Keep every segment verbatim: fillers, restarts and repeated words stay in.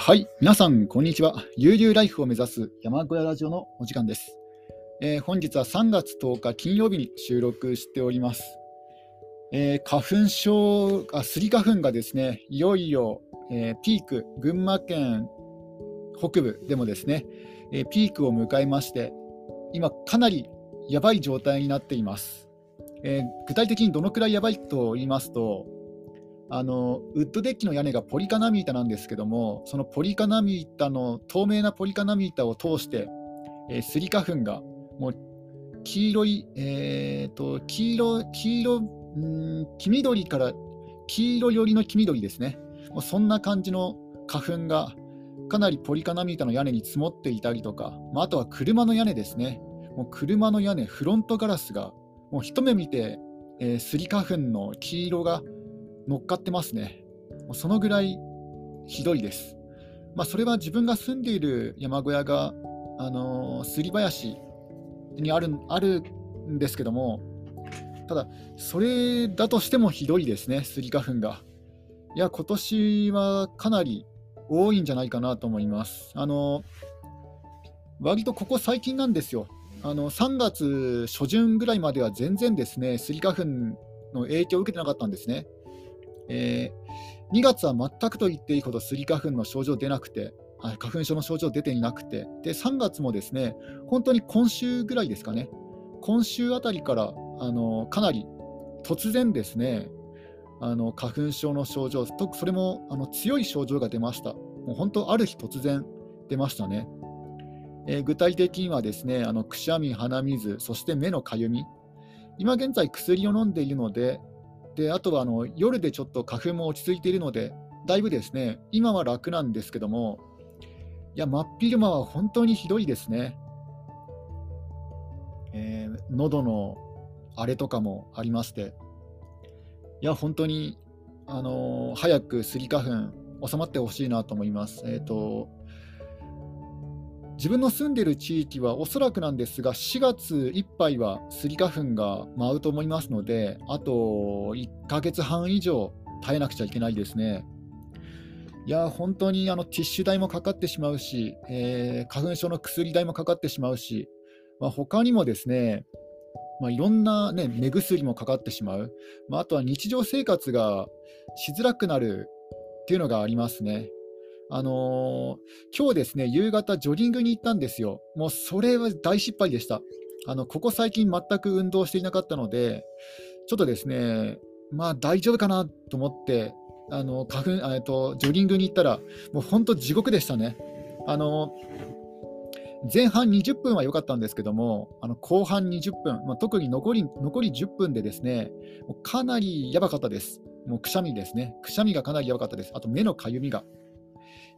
はい、皆さんこんにちは。悠々ライフを目指す山小屋ラジオのお時間です。えー、本日はさんがつとおか金曜日に収録しております。えー、花粉症、あ、スギ花粉がですね、いよいよ、えー、ピーク、群馬県北部でもですね、えー、ピークを迎えまして、今かなりやばい状態になっています。えー、具体的にどのくらいやばいと言いますと、あのウッドデッキの屋根がポリカナミータなんですけども、そのポリカナミータの透明なポリカナミータを通して、えー、スギ花粉がもう黄色い、えー、と黄色黄色ん黄緑から黄色寄りの黄緑ですね、もうそんな感じの花粉がかなりポリカナミータの屋根に積もっていたりとか、まあ、あとは車の屋根ですね。もう車の屋根、フロントガラスがもう一目見て、えー、スギ花粉の黄色が乗っかってますね。そのぐらいひどいです。まあ、それは自分が住んでいる山小屋が、あのー、スギ林にある、あるんですけども、ただそれだとしてもひどいですね、スギ花粉が。いや、今年はかなり多いんじゃないかなと思います。あのー、割とここ最近なんですよ。あのさんがつしょじゅんぐらいまでは全然ですね、スギ花粉の影響を受けてなかったんですね。えー、にがつは全くと言っていいほどスギ花粉の症状出なくて、花粉症の症状出ていなくて、でさんがつもですね、本当に今週ぐらいですかね、今週あたりからあのかなり突然ですね、あの花粉症の症状、とそれもあの強い症状が出ました。もう本当ある日突然出ましたね。えー、具体的にはですね、あのくしゃみ、鼻水、そして目のかゆみ、今現在薬を飲んでいるので、であとはあの夜でちょっと花粉も落ち着いているので、だいぶですね今は楽なんですけども、いや真っ昼間は本当にひどいですね。えー、喉の荒れとかもありまして、いや本当に、あのー、早くスギ花粉収まってほしいなと思います。えー、と自分の住んでいる地域はおそらくなんですが、しがついっぱいはスギ花粉が舞うと思いますので、あといっかげつはん以上耐えなくちゃいけないですね。いや本当にあのティッシュ代もかかってしまうし、えー、花粉症の薬代もかかってしまうし、まあ、他にもですね、まあ、いろんな、ね、目薬もかかってしまう、まあ、あとは日常生活がしづらくなるっていうのがありますね。あのー、今日ですね、夕方ジョギングに行ったんですよ。もうそれは大失敗でした。あのここ最近全く運動していなかったので、ちょっとですね、まあ大丈夫かなと思ってあの花粉あとジョギングに行ったら、もう本当地獄でしたね。あのー、前半にじゅっぷんは良かったんですけども、あの後半にじゅっぷん、まあ、特に残り、残りじゅっぷんでですね、もうかなりやばかったです。もうくしゃみですね、くしゃみがかなりやばかったです。あと目のかゆみが、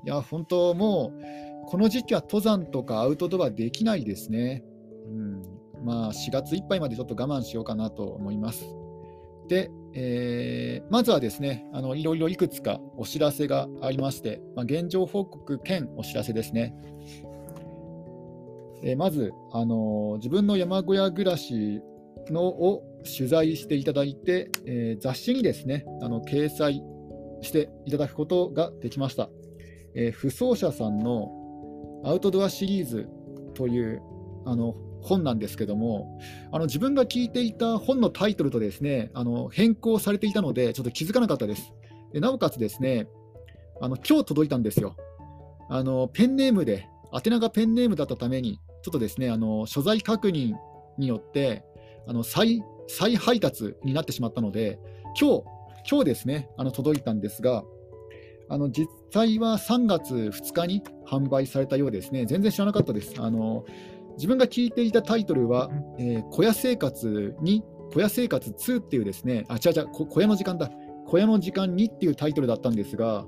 いや本当もうこの時期は登山とかアウトドアできないですね。うん、まあしがついっぱいまでちょっと我慢しようかなと思います。で、えー、まずはですね、あのいろいろいくつかお知らせがありまして、まあ、現状報告兼お知らせですね。えー、まず、あのー、自分の山小屋暮らしのを取材していただいて、えー、雑誌にですね、あの掲載していただくことができました。えー、不走者さんのアウトドアシリーズというあの本なんですけども、あの自分が聞いていた本のタイトルとですね、あの変更されていたのでちょっと気づかなかったです。でなおかつですね、あの今日届いたんですよ。あのペンネームで、宛名がペンネームだったためにちょっとですね、あの所在確認によってあの 再, 再配達になってしまったので、今日今日ですね、あの届いたんですが、あの実際はさんがつふつかに販売されたようですね。全然知らなかったです。あの自分が聞いていたタイトルは、えー、小屋生活に小屋生活にっていうですね、あ、違う違う、小屋の時間だ、小屋の時間にっていうタイトルだったんですが、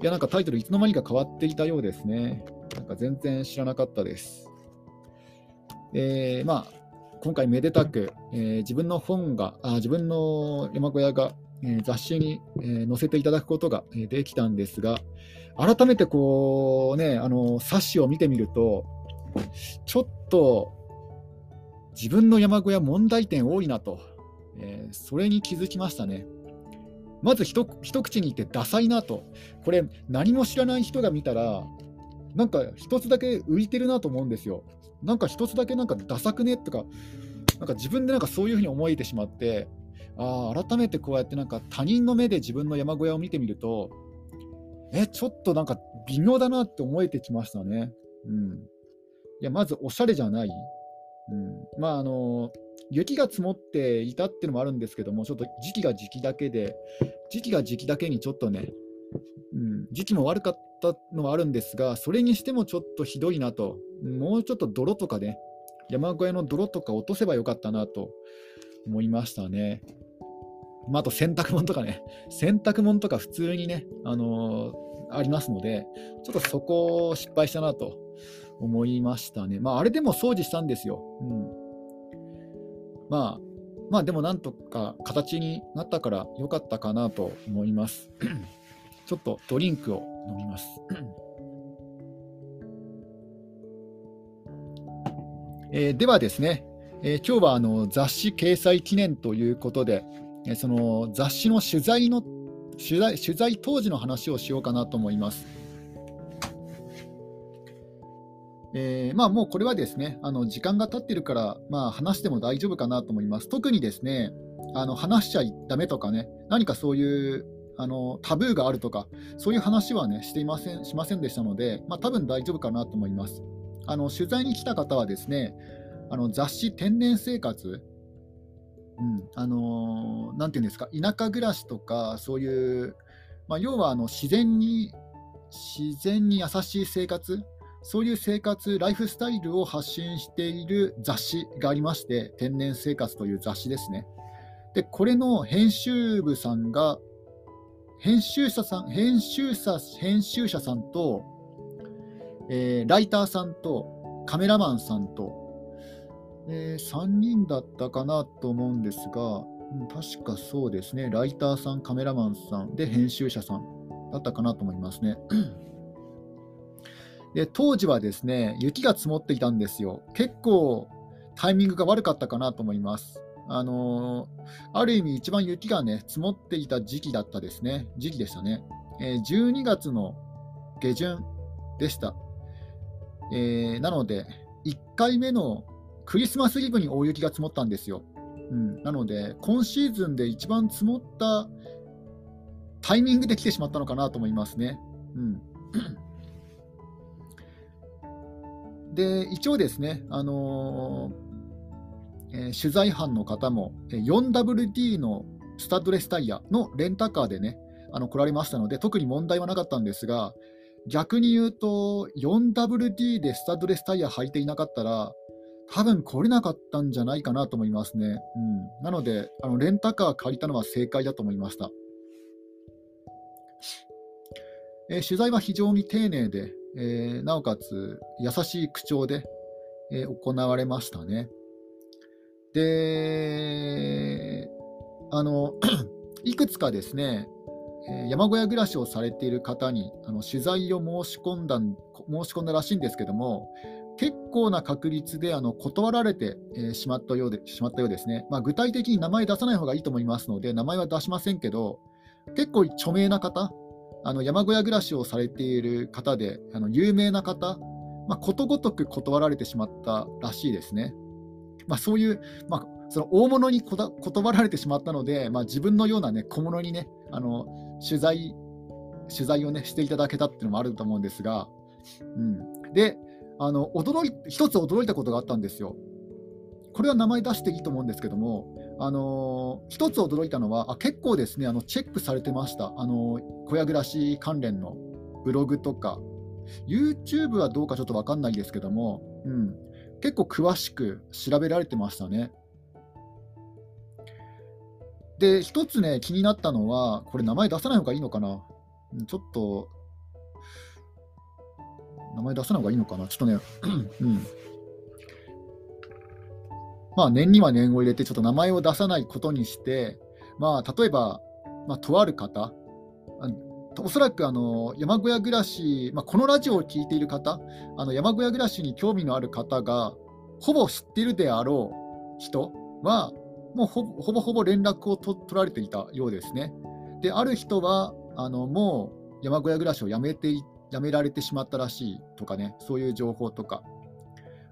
いやなんかタイトルいつの間にか変わっていたようですね。なんか全然知らなかったです。えー、まあ今回めでたく、えー、自分の本があ自分の山小屋が雑誌に載せていただくことができたんですが、改めてこうね、あの冊子を見てみると、ちょっと自分の山小屋問題点多いなと、えー、それに気づきましたね。まず 一, 一口に言ってダサいなと、これ何も知らない人が見たらなんか一つだけ浮いてるなと思うんですよ。なんか一つだけなんかダサくねとか、なんか自分でなんかそういうふうに思えてしまって、あ改めてこうやってなんか他人の目で自分の山小屋を見てみると、えちょっとなんか微妙だなって思えてきましたね。うん、いやまずおしゃれじゃない、うん、まああの雪が積もっていたっていうのもあるんですけども、ちょっと時期が時期だけで時期が時期だけにちょっとね、うん、時期も悪かったのはあるんですが、それにしてもちょっとひどいなと、もうちょっと泥とかね、山小屋の泥とか落とせばよかったなと思いましたね。まあ、あと洗濯物とかね、洗濯物とか普通にね、あのー、ありますので、ちょっとそこを失敗したなと思いましたね。まあ、あれでも掃除したんですよ。うん、まあ、まあでもなんとか形になったから良かったかなと思います。ちょっとドリンクを飲みます。えー、ではですね、えー、今日はあの雑誌掲載記念ということで、その雑誌の取材の取材、取材当時の話をしようかなと思います。えー、まあもうこれはですね、あの時間が経ってるから、まあ、話しても大丈夫かなと思います。特にですね、あの話しちゃダメとかね、何かそういうあのタブーがあるとか、そういう話はねしていませんしませんでしたので、まあ、多分大丈夫かなと思います。あの取材に来た方はですね、あの雑誌天然生活、うん、あのー、なんていうんですか、田舎暮らしとかそういう、まあ、要はあの自然に自然に優しい生活、そういう生活ライフスタイルを発信している雑誌がありまして、天然生活という雑誌ですね。でこれの編集部さんが編集者さん編集者編集者さんと、えー、ライターさんとカメラマンさんと、えー、さんにんだったかなと思うんですが、確かそうですね、ライターさん、カメラマンさんで編集者さんだったかなと思いますね。で当時はですね、雪が積もっていたんですよ。結構タイミングが悪かったかなと思います。あのー、ある意味一番雪がね積もっていた時期だったですね時期でしたね、えー、じゅうにがつの下旬でした。えー、なのでいっかいめのクリスマスイブに大雪が積もったんですよ。うん、なので今シーズンで一番積もったタイミングで来てしまったのかなと思いますね。うん、で一応ですね、あのーえー、取材班の方も よんダブリューディー のスタッドレスタイヤのレンタカーでね、あの来られましたので特に問題はなかったんですが、逆に言うと よんダブリューディー でスタッドレスタイヤ履いていなかったら多分来れなかったんじゃないかなと思いますね。うん、なのであのレンタカー借りたのは正解だと思いました。えー、取材は非常に丁寧で、えー、なおかつ優しい口調で、えー、行われましたね。であのいくつかですね、山小屋暮らしをされている方にあの取材を申し込んだ申し込んだらしいんですけども、結構な確率であの断られて、えー、しまったようで、しまったようですね。まあ、具体的に名前出さない方がいいと思いますので名前は出しませんけど、結構著名な方、あの山小屋暮らしをされている方であの有名な方、まあ、ことごとく断られてしまったらしいですね。まあ、そういう、まあ、その大物にこだ断られてしまったので、まあ、自分のような、ね、小物に、ね、あの取材、取材を、ね、していただけたっていうのもあると思うんですが、うん、であの驚い一つ驚いたことがあったんですよ。これは名前出していいと思うんですけども、あのー、一つ驚いたのは、あ結構ですねあのチェックされてました。あの小屋暮らし関連のブログとか YouTube はどうかちょっと分かんないですけども、うん、結構詳しく調べられてましたね。で一つね気になったのは、これ名前出さない方がいいのかな、ちょっと名前出さない方がいいのかな、ちょっとね、うん、まあ念には念を入れてちょっと名前を出さないことにして、まあ、例えば、まあ、とある方、おそらくあの山小屋暮らし、まあ、このラジオを聞いている方、あの山小屋暮らしに興味のある方がほぼ知っているであろう人はもう ほ, ほぼほぼ連絡をと取られていたようですね。である人はあのもう山小屋暮らしをやめてやめられてしまったらしいとかね、そういう情報とか、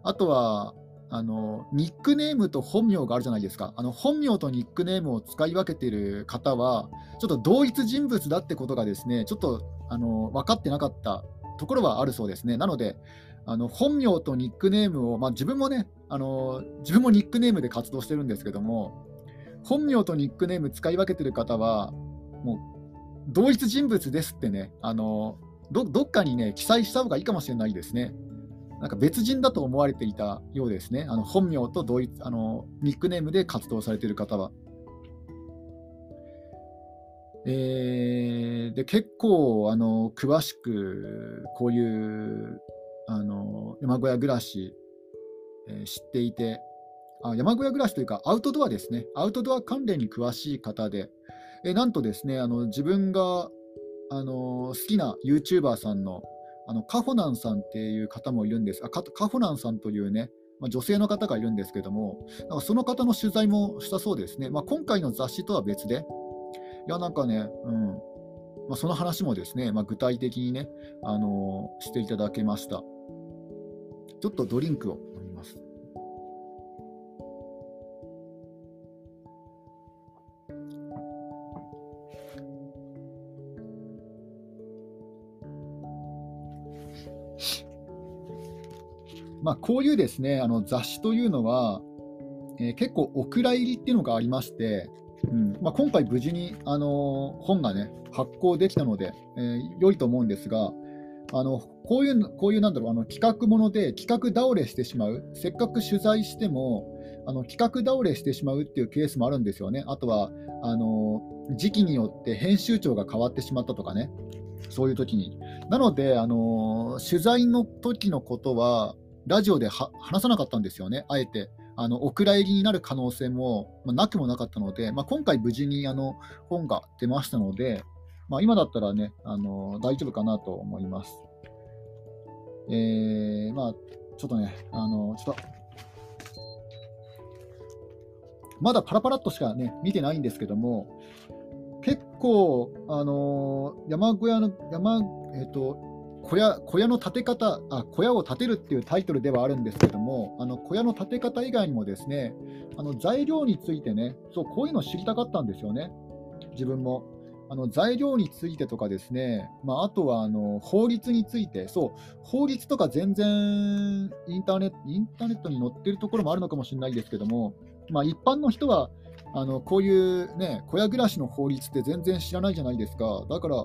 あとはあのニックネームと本名があるじゃないですか。あの本名とニックネームを使い分けている方はちょっと同一人物だってことがですね、ちょっとあの分かってなかったところはあるそうですね。なのであの本名とニックネームを、まあ、自分もねあの自分もニックネームで活動してるんですけども、本名とニックネーム使い分けてる方はもう同一人物ですってね、あの ど, どっかにね記載した方がいいかもしれないですね。なんか別人だと思われていたようですね。あの本名と同一あのニックネームで活動されている方は、えー、で結構あの詳しくこういうあの山小屋暮らし、えー、知っていて、あ、山小屋暮らしというかアウトドアですね、アウトドア関連に詳しい方で、えー、なんとですねあの自分があの好きな YouTuber さんのあのカホナンさんっていう方もいるんです。あカホナンさんというね、まあ、女性の方がいるんですけども、なんかその方の取材もしたそうですね。まあ、今回の雑誌とは別で、いやなんかね、うんまあ、その話もですね、まあ、具体的にね、あのー、していただけました。ちょっとドリンクを飲みます。まあ、こういうですねあの雑誌というのは、えー、結構お蔵入りっていうのがありまして、うんまあ、今回無事に、あのー、本がね発行できたので、えー、良いと思うんですが、あのこういうこういうなんだろうあの企画もので企画倒れしてしまう、せっかく取材してもあの企画倒れしてしまうっていうケースもあるんですよね。あとはあのー、時期によって編集長が変わってしまったとかね、そういう時になので、あのー、取材の時のことはラジオでは話さなかったんですよね。あえてあのお蔵入りになる可能性も、まあ、なくもなかったので、まあ、今回無事にあの本が出ましたので、まあ、今だったらねあの大丈夫かなと思います。えー、まあちょっとねあのちょっとまだパラパラっとしかね見てないんですけども、結構あの山小屋の山えっと小 屋, 小屋の建て方あ小屋を建てるっていうタイトルではあるんですけども、あの小屋の建て方以外にもですねあの材料についてね、そうこういうの知りたかったんですよね。自分もあの材料についてとかですね、まあ、あとはあの法律について、そう法律とか全然インターネットインターネットに載ってるところもあるのかもしれないですけども、まあ、一般の人はあのこういう、ね、小屋暮らしの法律って全然知らないじゃないですか。だから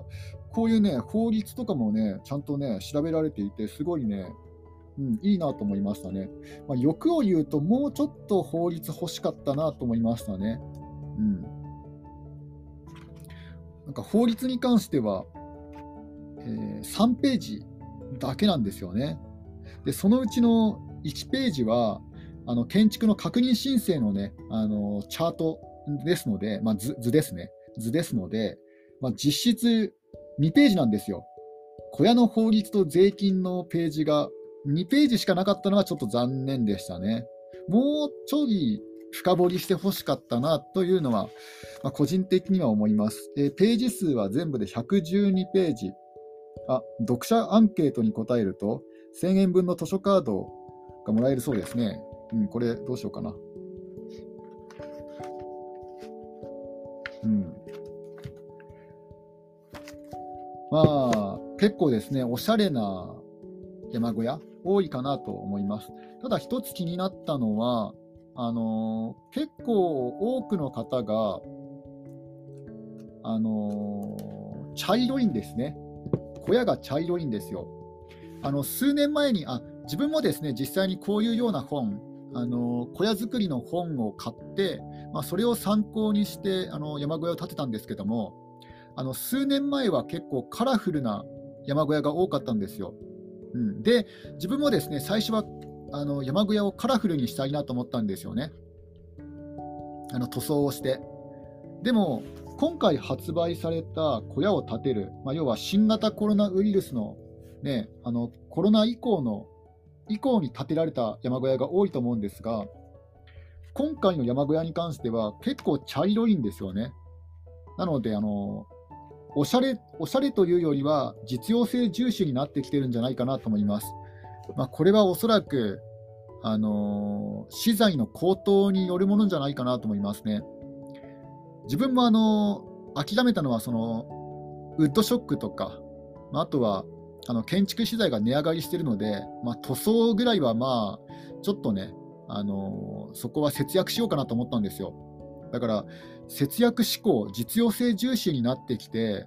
こういうね法律とかもねちゃんとね調べられていて、すごいね、うん、いいなと思いましたね。まあ、欲を言うともうちょっと法律欲しかったなと思いましたね。うん、なんか法律に関しては、えー、さんページだけなんですよね。でそのうちのいちページはあの建築の確認申請のねあのチャートですので、まあ、図、図ですね図ですので、まあ、実質にページなんですよ。小屋の法律と税金のページがにページしかなかったのがちょっと残念でしたね。もうちょい深掘りしてほしかったなというのは、まあ、個人的には思います。えー、ページ数は全部でひゃくじゅうにページ。あ、読者アンケートに答えるとせんえん分の図書カードがもらえるそうですね。うん、これどうしようかな。うん、まあ結構ですねおしゃれな山小屋多いかなと思います。ただ一つ気になったのはあのー、結構多くの方があのー、茶色いんですね。小屋が茶色いんですよ。あの数年前にあ自分もですね実際にこういうような本あの小屋作りの本を買って、まあ、それを参考にしてあの山小屋を建てたんですけども、あの数年前は結構カラフルな山小屋が多かったんですよ。うん、で自分もですね最初はあの山小屋をカラフルにしたいなと思ったんですよね。あの塗装をして。でも今回発売された小屋を建てる、まあ、要は新型コロナウイルスの、ね、あのコロナ以降の以降に建てられた山小屋が多いと思うんですが、今回の山小屋に関しては結構茶色いんですよね。なのであのおしゃれ、おしゃれというよりは実用性重視になってきてるんじゃないかなと思います。まあ、これはおそらく、あのー、資材の高騰によるものじゃないかなと思いますね。自分も、あのー、諦めたのはそのウッドショックとか、まあ、あとはあの建築資材が値上がりしているので、まあ、塗装ぐらいはまあちょっとね、あのー、そこは節約しようかなと思ったんですよ。だから節約志向、実用性重視になってきて、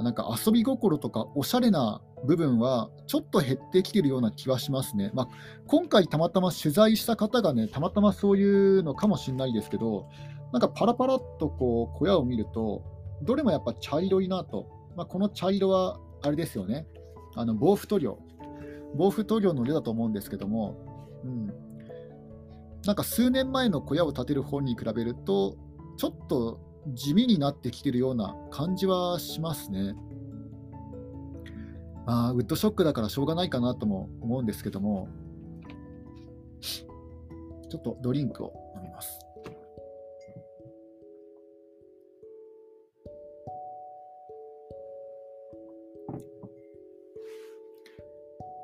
なんか遊び心とかおしゃれな部分はちょっと減ってきているような気はしますね。まあ、今回たまたま取材した方がね、たまたまそういうのかもしれないですけど、なんかパラパラっとこう小屋を見るとどれもやっぱ茶色いなと、まあ、この茶色はあれですよね、あの防腐塗料防腐塗料の例だと思うんですけども、うん、なんか数年前の小屋を建てる方に比べるとちょっと地味になってきてるような感じはしますね。まあ、ウッドショックだからしょうがないかなとも思うんですけども、ちょっとドリンクを飲みます。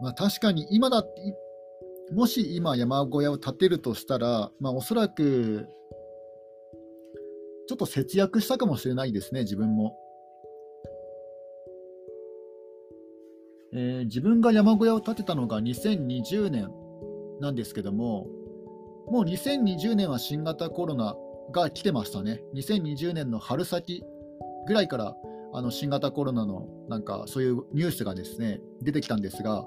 まあ、確かに今だって、もし今山小屋を建てるとしたら、まあ、おそらくちょっと節約したかもしれないですね、自分も。えー、自分が山小屋を建てたのがにせんにじゅうねんなんですけども、もうにせんにじゅうねんは新型コロナが来てましたね。にせんにじゅうねんの春先ぐらいから、あの新型コロナのなんかそういうニュースがですね、出てきたんですが、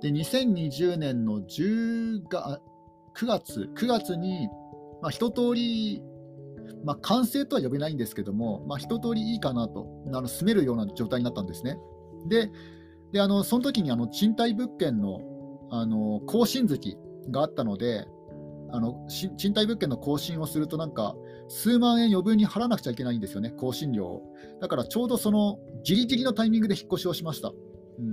でにせんにじゅうねんのくがつに、まあ、一通り、まあ、完成とは呼べないんですけども、まあ、一通りいいかなと、あの住めるような状態になったんですね。で、であのその時にあの賃貸物件の、あの更新月があったので、あの賃貸物件の更新をするとなんか数万円余分に払わなくちゃいけないんですよね、更新料を。だからちょうどそのギリギリのタイミングで引っ越しをしました。うん、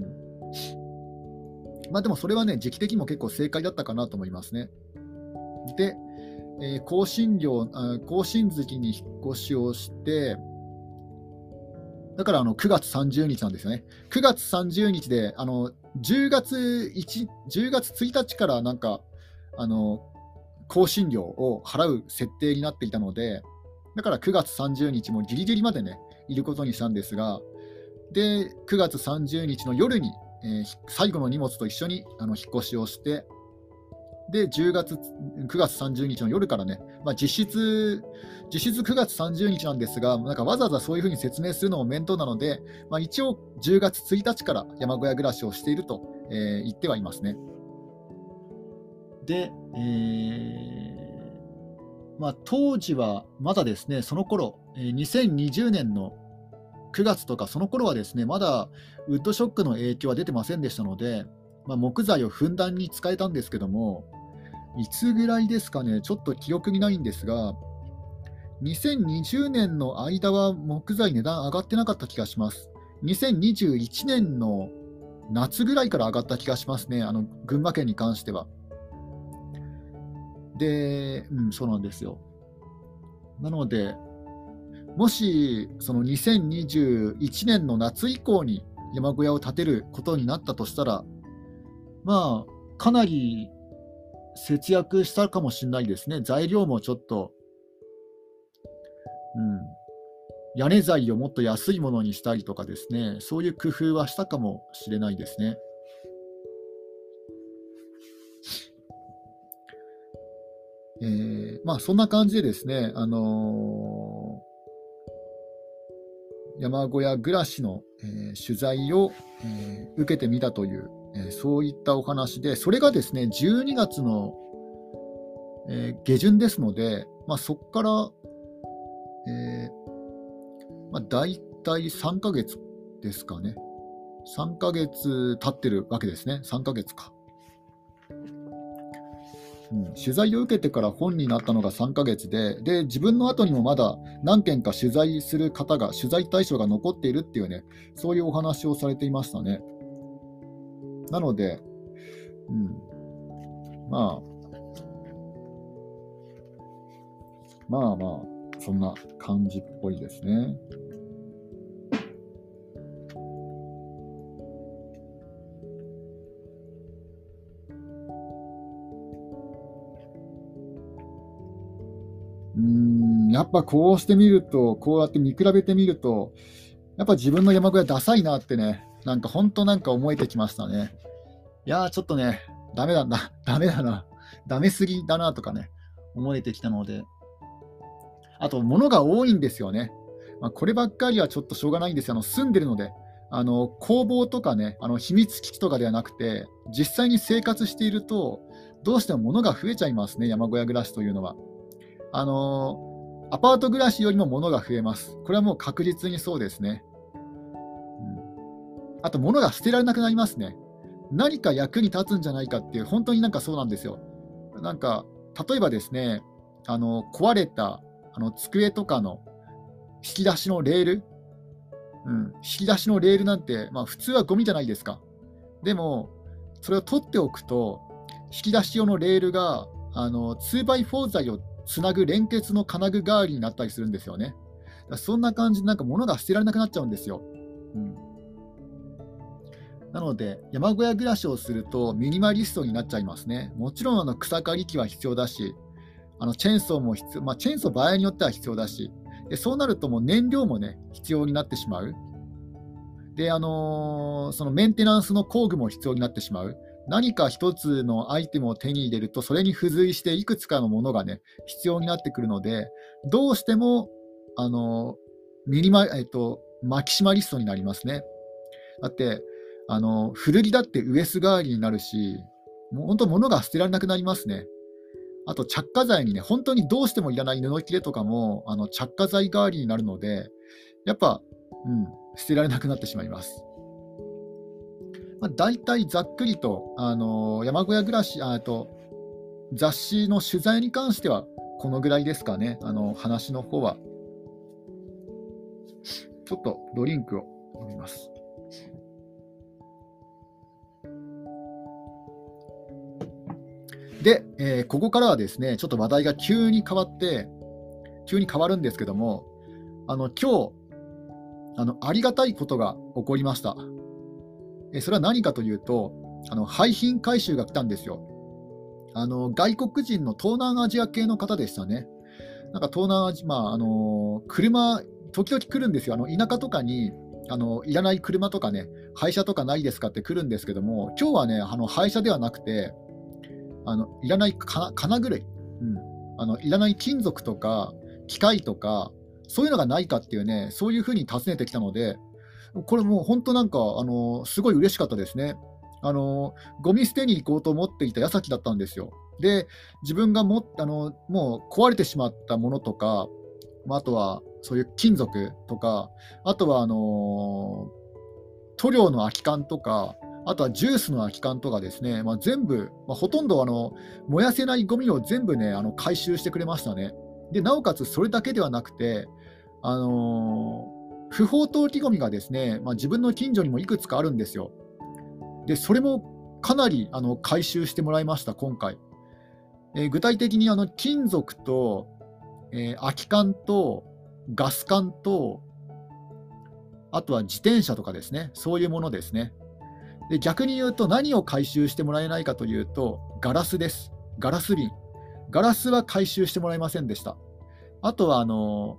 まあでもそれはね、時期的にも結構正解だったかなと思いますね。で、えー、更新料、更新月に引っ越しをして、だからあのくがつさんじゅうにちなんですよね。くがつさんじゅうにちで、あのじゅうがつついたちからなんか、あの、更新料を払う設定になっていたので、だからくがつさんじゅうにちもギリギリまでね、いることにしたんですが、でくがつさんじゅうにちの夜に、えー、最後の荷物と一緒にあの引っ越しをして、でくがつさんじゅうにちの夜からね、まあ、実質実質くがつさんじゅうにちなんですが、なんかわざわざそういうふうに説明するのも面倒なので、まあ、一応じゅうがつついたちから山小屋暮らしをしていると、えー、言ってはいますね。で、えーまあ、当時はまだですね、その頃、えー、にせんにじゅうねんのくがつとかその頃はですね、まだウッドショックの影響は出てませんでしたので、まあ、木材をふんだんに使えたんですけども、いつぐらいですかね、ちょっと記憶にないんですが、にせんにじゅうねんの間は木材値段上がってなかった気がします。にせんにじゅういちねんの夏ぐらいから上がった気がしますね、あの群馬県に関しては。で、うん、そうなんですよ。なので、もしそのにせんにじゅういちねんの夏以降に山小屋を建てることになったとしたら、まあ、かなり節約したかもしれないですね。材料もちょっと、うん、屋根材をもっと安いものにしたりとかですね、そういう工夫はしたかもしれないですね。えーまあ、そんな感じでですね、あのー、山小屋暮らしの、えー、取材を、えー、受けてみたという、えー、そういったお話で、それがですねじゅうにがつの、えー、下旬ですので、まあ、そこから、えーまあ、大体さんかげつですかね、さんかげつ経ってるわけですね。さんかげつか、うん、取材を受けてから本になったのがさんかげつで、で自分の後にもまだ何件か取材する方が、取材対象が残っているっていうね、そういうお話をされていましたね。なので、うん、まあまあまあそんな感じっぽいですね。っぱこうしてみると、こうやって見比べてみると、やっぱ自分の山小屋ダサいなってね、なんか本当なんか思えてきましたね。いやーちょっとね、ダメだな、ダメだな、ダメすぎだなとかね、思えてきたので。あと物が多いんですよね。まあ、こればっかりはちょっとしょうがないんですよ。あの住んでるので、あの工房とかね、あの秘密基地とかではなくて、実際に生活しているとどうしても物が増えちゃいますね、山小屋暮らしというのは。あのアパート暮らしよりも物が増えます。これはもう確実にそうですね、うん、あと物が捨てられなくなりますね。何か役に立つんじゃないかっていう、本当になんかそうなんですよ。なんか例えばですね、あの壊れたあの机とかの引き出しのレール、うん、引き出しのレールなんて、まあ、普通はゴミじゃないですか。でもそれを取っておくと、引き出し用のレールがあの ツーバイフォー 材をつなぐ連結の金具代わりになったりするんですよね。だからそんな感じでなんか物が捨てられなくなっちゃうんですよ、うん、なので山小屋暮らしをするとミニマリストになっちゃいますね。もちろんあの草刈り機は必要だし、あのチェーンソーも必要、まあ、チェーンソー場合によっては必要だし、でそうなるともう燃料も、ね、必要になってしまう。で、あのー、そのメンテナンスの工具も必要になってしまう。何か一つのアイテムを手に入れると、それに付随していくつかのものが、ね、必要になってくるので、どうしても、あのーミニマえっと、マキシマリストになりますね。だって、あのー、古着だってウエス代わりになるし、もう本当物が捨てられなくなりますね。あと着火剤にね、本当にどうしてもいらない布切れとかもあの着火剤代わりになるので、やっぱ、うん、捨てられなくなってしまいます。まあ、大体ざっくりと、あのー、山小屋暮らし、あと雑誌の取材に関してはこのぐらいですかね、あの話の方は。ちょっとドリンクを飲みます。で、えー、ここからはですね、ちょっと話題が急に変わって、急に変わるんですけども、あの今日あのありがたいことが起こりました。えそれは何かというと、あの廃品回収が来たんですよ。あの外国人の東南アジア系の方でしたね。なんか東南アジア、まああの車、時々来るんですよ。あの田舎とかにあのいらない車とかね、廃車とかないですかって来るんですけども、今日はね、あの廃車ではなくて、あのいらないか金具類、うん、あのいらない金属とか機械とかそういうのがないかっていうね、そういうふうに尋ねてきたので、これもう本当なんかあのすごい嬉しかったですね。あのゴミ捨てに行こうと思っていた矢先だったんですよ。で自分がもあのもう壊れてしまったものとか、あとはそういう金属とか、あとはあの塗料の空き缶とか、あとはジュースの空き缶とかですね、まあ、全部、まあ、ほとんどあの燃やせないゴミを全部ね、あの回収してくれましたね。でなおかつそれだけではなくて、あのー、不法投棄ゴミがですね、まあ、自分の近所にもいくつかあるんですよ。でそれもかなりあの回収してもらいました今回。えー、具体的にあの金属と、えー、空き缶とガス缶と、あとは自転車とかですね、そういうものですね。で逆に言うと何を回収してもらえないかというと、ガラスです。ガラス瓶、ガラスは回収してもらえませんでした。あとはあの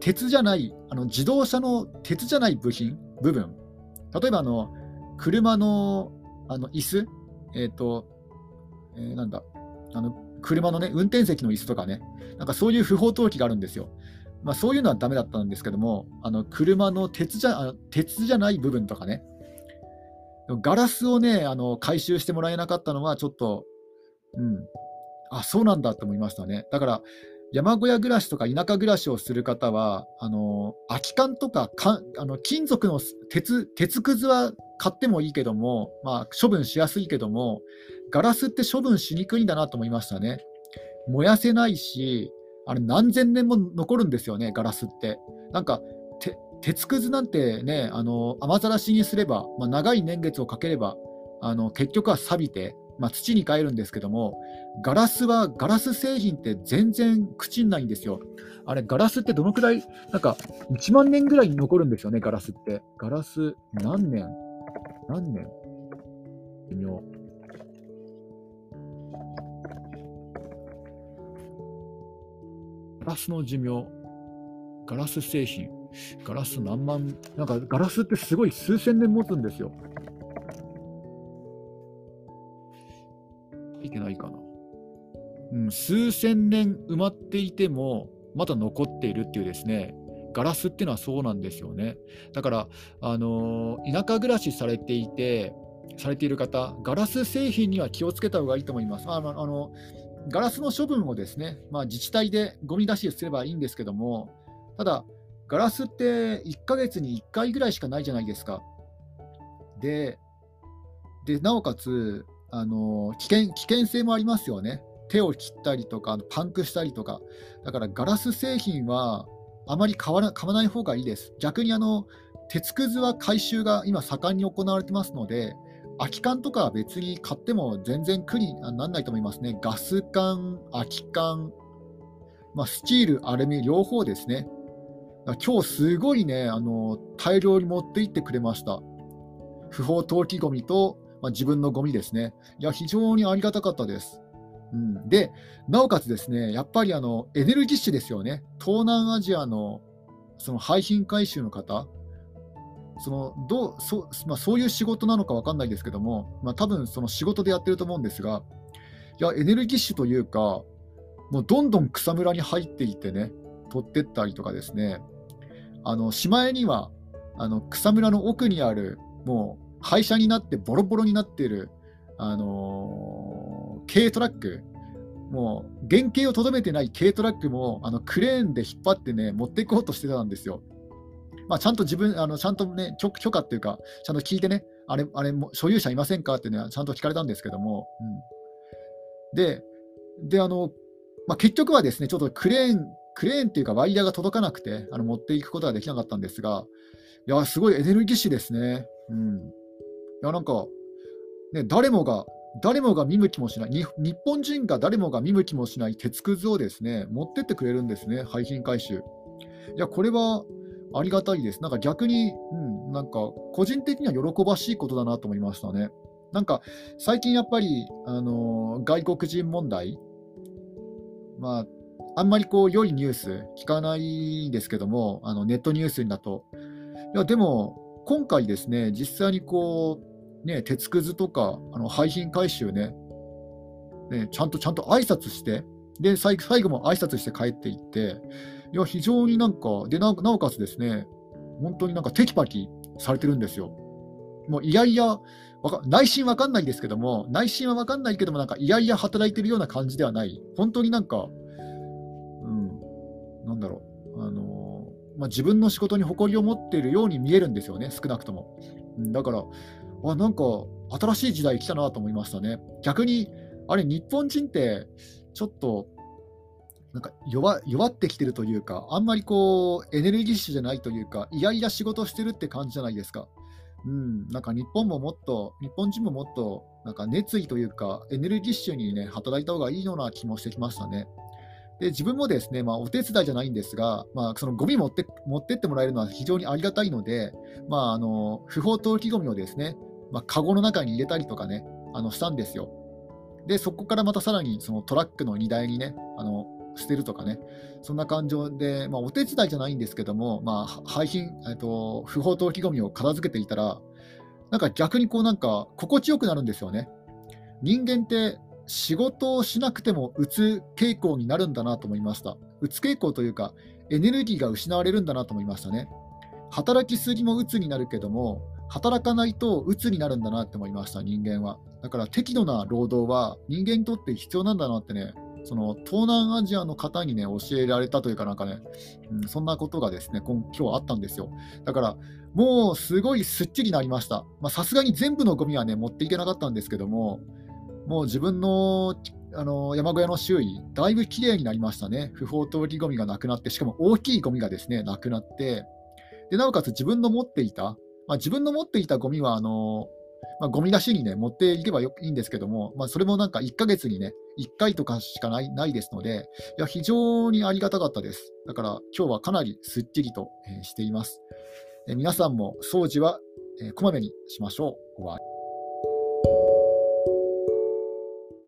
鉄じゃない、あの自動車の鉄じゃない部品部分、例えばあの車 の, あの椅子、えーとえー、なんだあの車の、ね、運転席の椅子とかね、なんかそういう不法投棄があるんですよ。まあ、そういうのはダメだったんですけども、あの車の鉄じゃあ鉄じゃない部分とかね、ガラスをね、あの回収してもらえなかったのはちょっと、うん、あ、そうなんだと思いましたね。だから山小屋暮らしとか田舎暮らしをする方は、あの空き缶とか、かあの金属の 鉄, 鉄くずは買ってもいいけども、まあ、処分しやすいけども、ガラスって処分しにくいんだなと思いましたね。燃やせないし、あれ何千年も残るんですよね、ガラスって。なんか鉄くずなんてね、あの雨ざらしにすれば、まあ、長い年月をかければあの結局は錆びて、まあ、土に変えるんですけども、ガラスはガラス製品って全然朽ちないんですよ。あれガラスってどのくらい、なんかいちまんねんぐらいに残るんですよね、ガラスって。ガラス何年何年微妙。ガラスの寿命、ガラス製品、ガラス何万、なんかガラスってすごい数千年持つんですよ。いけないかな。うん、数千年埋まっていてもまだ残っているっていうですね、ガラスっていうのはそうなんですよね。だから、あのー、田舎暮らしされていてされている方、ガラス製品には気をつけた方がいいと思います。あのあのガラスの処分をですね、まあ、自治体でゴミ出しをすればいいんですけども、ただガラスっていっかげつにいっかいぐらいしかないじゃないですか。で、でなおかつあの危険、危険性もありますよね。手を切ったりとかパンクしたりとか。だからガラス製品はあまり買わな、買わない方がいいです。逆にあの鉄くずは回収が今盛んに行われてますので、空き缶とかは別に買っても全然苦にならないと思いますね。ガス缶、空き缶、まあ、スチール、アルミ両方ですね。今日すごいね、あの大量に持って行ってくれました。不法投棄ゴミと、まあ、自分のゴミですね。いや、非常にありがたかったです。うん、で、なおかつですね、やっぱりあのエネルギッシュですよね。東南アジアのその廃品回収の方、そのどう そ,、まあ、そういう仕事なのか分かんないですけども、まあ、多分その仕事でやってると思うんですが、いやエネルギッシュというか、もうどんどん草むらに入っていってね、取ってったりとかですね、あのしまいにはあの草むらの奥にある、もう廃車になってボロボロになっている、あのー、軽トラック、もう原型をとどめてない軽トラックもあのクレーンで引っ張ってね、持っていこうとしてたんですよ。まあ、ちゃんと自分あのちゃんとね、許可っていうか、ちゃんと聞いてね、あれ、あれも所有者いませんかってね、ちゃんと聞かれたんですけども、うん、で、であのまあ、結局はですね、ちょっとクレーン、クレーンっていうか、ワイヤーが届かなくて、あの持っていくことはできなかったんですが、いや、すごいエネルギッシュですね。うん、いやなんか、ね、誰もが、誰もが見向きもしない、日本人が誰もが見向きもしない鉄くずをですね、持ってってくれるんですね、廃品回収。いや、これは、ありがたいです。なんか逆に、うん、なんか個人的には喜ばしいことだなと思いましたね。なんか最近やっぱり、あのー、外国人問題、まあ、あんまりこう良いニュース聞かないんですけども、あのネットニュースだと。いやでも今回ですね、実際にこう、ね、鉄くずとかあの廃品回収 ね, ねちゃんとちゃんと挨拶して、で最後も挨拶して帰っていって、いや非常になんかで な, なおかつですね、本当になんかテキパキされてるんですよ。もういやいや内心わかんないですけども、内心はわかんないけども、なんかいやいや働いてるような感じではない。本当になんか、うん、なんだろう、あのーまあ、自分の仕事に誇りを持っているように見えるんですよね、少なくとも。だからあなんか新しい時代来たなと思いましたね。逆にあれ日本人ってちょっとなんか 弱, 弱ってきてるというか、あんまりこうエネルギッシュじゃないというか、いやいや仕事してるって感じじゃないですか。うん、なんか日本ももっと、日本人ももっとなんか熱意というかエネルギッシュに、ね、働いた方がいいような気もしてきましたね。で自分もですね、まあ、お手伝いじゃないんですが、まあ、そのゴミ持って、持ってってもらえるのは非常にありがたいので、まあ、あの不法投棄ゴミをですね、まあ、カゴの中に入れたりとかね、あのしたんですよ。でそこからまたさらにそのトラックの荷台にね、あの捨てるとかね、そんな感情で、まあ、お手伝いじゃないんですけども、まあ、廃品、えっと、不法投棄ゴミを片付けていたら、なんか逆にこうなんか心地よくなるんですよね。人間って仕事をしなくてもうつ傾向になるんだなと思いました。うつ傾向というか、エネルギーが失われるんだなと思いましたね。働きすぎもうつになるけども、働かないとうつになるんだなって思いました、人間は。だから適度な労働は人間にとって必要なんだなってね、その東南アジアの方にね教えられたというか、なんかね、うん、そんなことがですね今日あったんですよ。だからもうすごいすっきりなりました。さすがに全部のゴミはね持っていけなかったんですけども、もう自分 の, あの山小屋の周囲だいぶきれいになりましたね。不法投棄ゴミがなくなって、しかも大きいゴミがですねなくなって、でなおかつ自分の持っていた、まあ、自分の持っていたゴミはあのまあ、ゴミ出しに、ね、持っていけばよいいんですけども、まあ、それもなんかいっかげつに、ね、いっかいとかしかな い, ないですので、いや非常にありがたかったです。だから今日はかなりすっきりとしています。え皆さんも掃除はこまめにしましょう。終わり。